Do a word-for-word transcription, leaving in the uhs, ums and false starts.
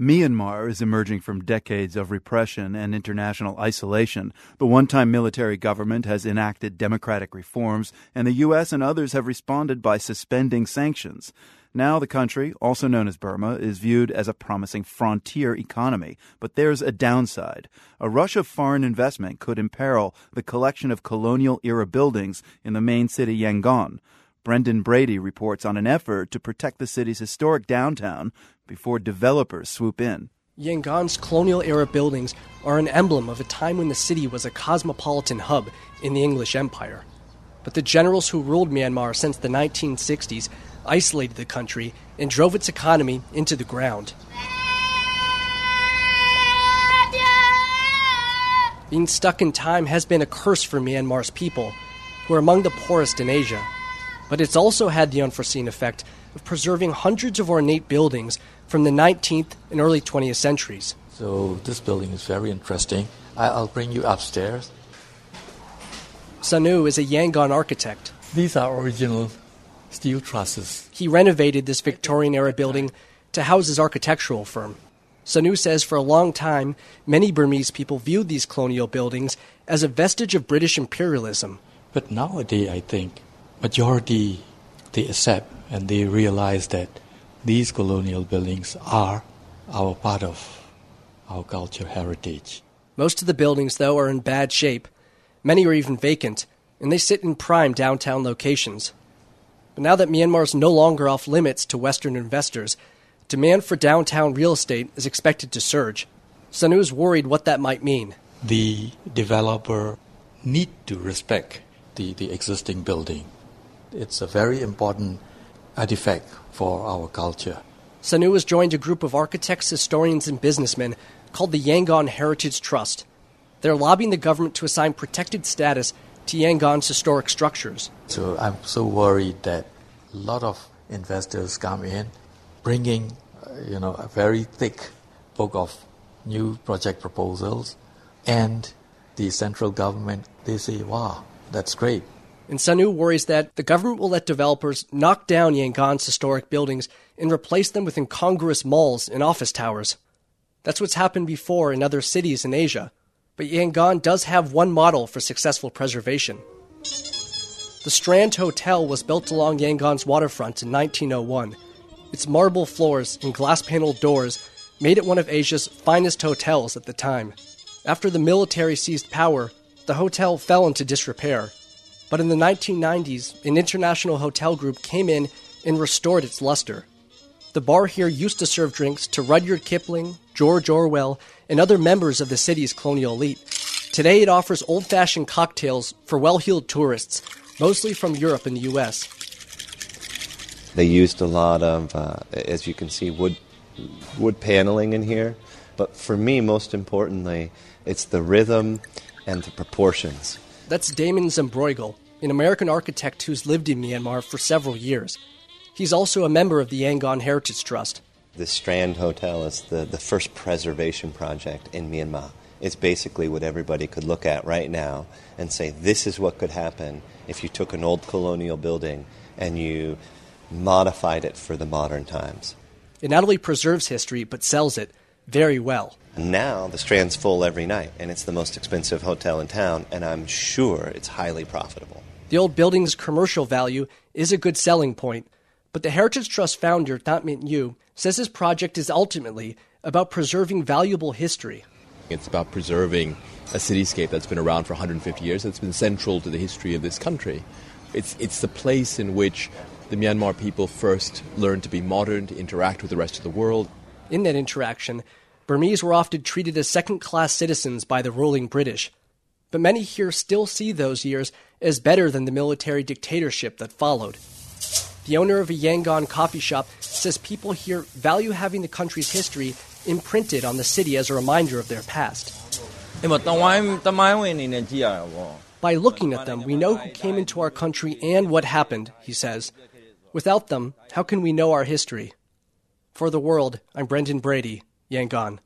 Myanmar is emerging from decades of repression and international isolation. The one-time military government has enacted democratic reforms, and the U S and others have responded by suspending sanctions. Now the country, also known as Burma, is viewed as a promising frontier economy. But there's a downside. A rush of foreign investment could imperil the collection of colonial-era buildings in the main city Yangon. Brendan Brady reports on an effort to protect the city's historic downtown before developers swoop in. Yangon's colonial-era buildings are an emblem of a time when the city was a cosmopolitan hub in the English Empire. But the generals who ruled Myanmar since the nineteen sixties isolated the country and drove its economy into the ground. Being stuck in time has been a curse for Myanmar's people, who are among the poorest in Asia. But it's also had the unforeseen effect of preserving hundreds of ornate buildings from the nineteenth and early twentieth centuries. So this building is very interesting. I'll bring you upstairs. Sanu is a Yangon architect. These are original steel trusses. He renovated this Victorian-era building to house his architectural firm. Sanu says for a long time, many Burmese people viewed these colonial buildings as a vestige of British imperialism. But nowadays, I think, majority, they accept and they realize that these colonial buildings are our part of our culture heritage. Most of the buildings, though, are in bad shape. Many are even vacant, and they sit in prime downtown locations. But now that Myanmar is no longer off limits to Western investors, demand for downtown real estate is expected to surge. Sanu is worried what that might mean. The developer need to respect the, the existing building. It's a very important artifact for our culture. Sanu has joined a group of architects, historians, and businessmen called the Yangon Heritage Trust. They're lobbying the government to assign protected status to Yangon's historic structures. So I'm so worried that a lot of investors come in, bringing, uh, you know, a very thick book of new project proposals, and the central government, they say, wow, that's great. And Sanu worries that the government will let developers knock down Yangon's historic buildings and replace them with incongruous malls and office towers. That's what's happened before in other cities in Asia. But Yangon does have one model for successful preservation. The Strand Hotel was built along Yangon's waterfront in nineteen oh one. Its marble floors and glass-paneled doors made it one of Asia's finest hotels at the time. After the military seized power, the hotel fell into disrepair. But in the nineteen nineties, an international hotel group came in and restored its luster. The bar here used to serve drinks to Rudyard Kipling, George Orwell, and other members of the city's colonial elite. Today it offers old-fashioned cocktails for well-heeled tourists, mostly from Europe and the U S. They used a lot of, uh, as you can see, wood, wood paneling in here. But for me, most importantly, it's the rhythm and the proportions. That's Damon Zembruegel, an American architect who's lived in Myanmar for several years. He's also a member of the Yangon Heritage Trust. The Strand Hotel is the, the first preservation project in Myanmar. It's basically what everybody could look at right now and say, this is what could happen if you took an old colonial building and you modified it for the modern times. It not only preserves history, but sells it very well. Now the Strand's full every night, and it's the most expensive hotel in town, and I'm sure it's highly profitable. The old building's commercial value is a good selling point, but the Heritage Trust founder, Thant Myint-U, says his project is ultimately about preserving valuable history. It's about preserving a cityscape that's been around for one hundred fifty years, that's been central to the history of this country. It's, it's the place in which the Myanmar people first learned to be modern, to interact with the rest of the world. In that interaction, Burmese were often treated as second-class citizens by the ruling British. But many here still see those years as better than the military dictatorship that followed. The owner of a Yangon coffee shop says people here value having the country's history imprinted on the city as a reminder of their past. By looking at them, we know who came into our country and what happened, he says. Without them, how can we know our history? For The World, I'm Brendan Brady, Yangon.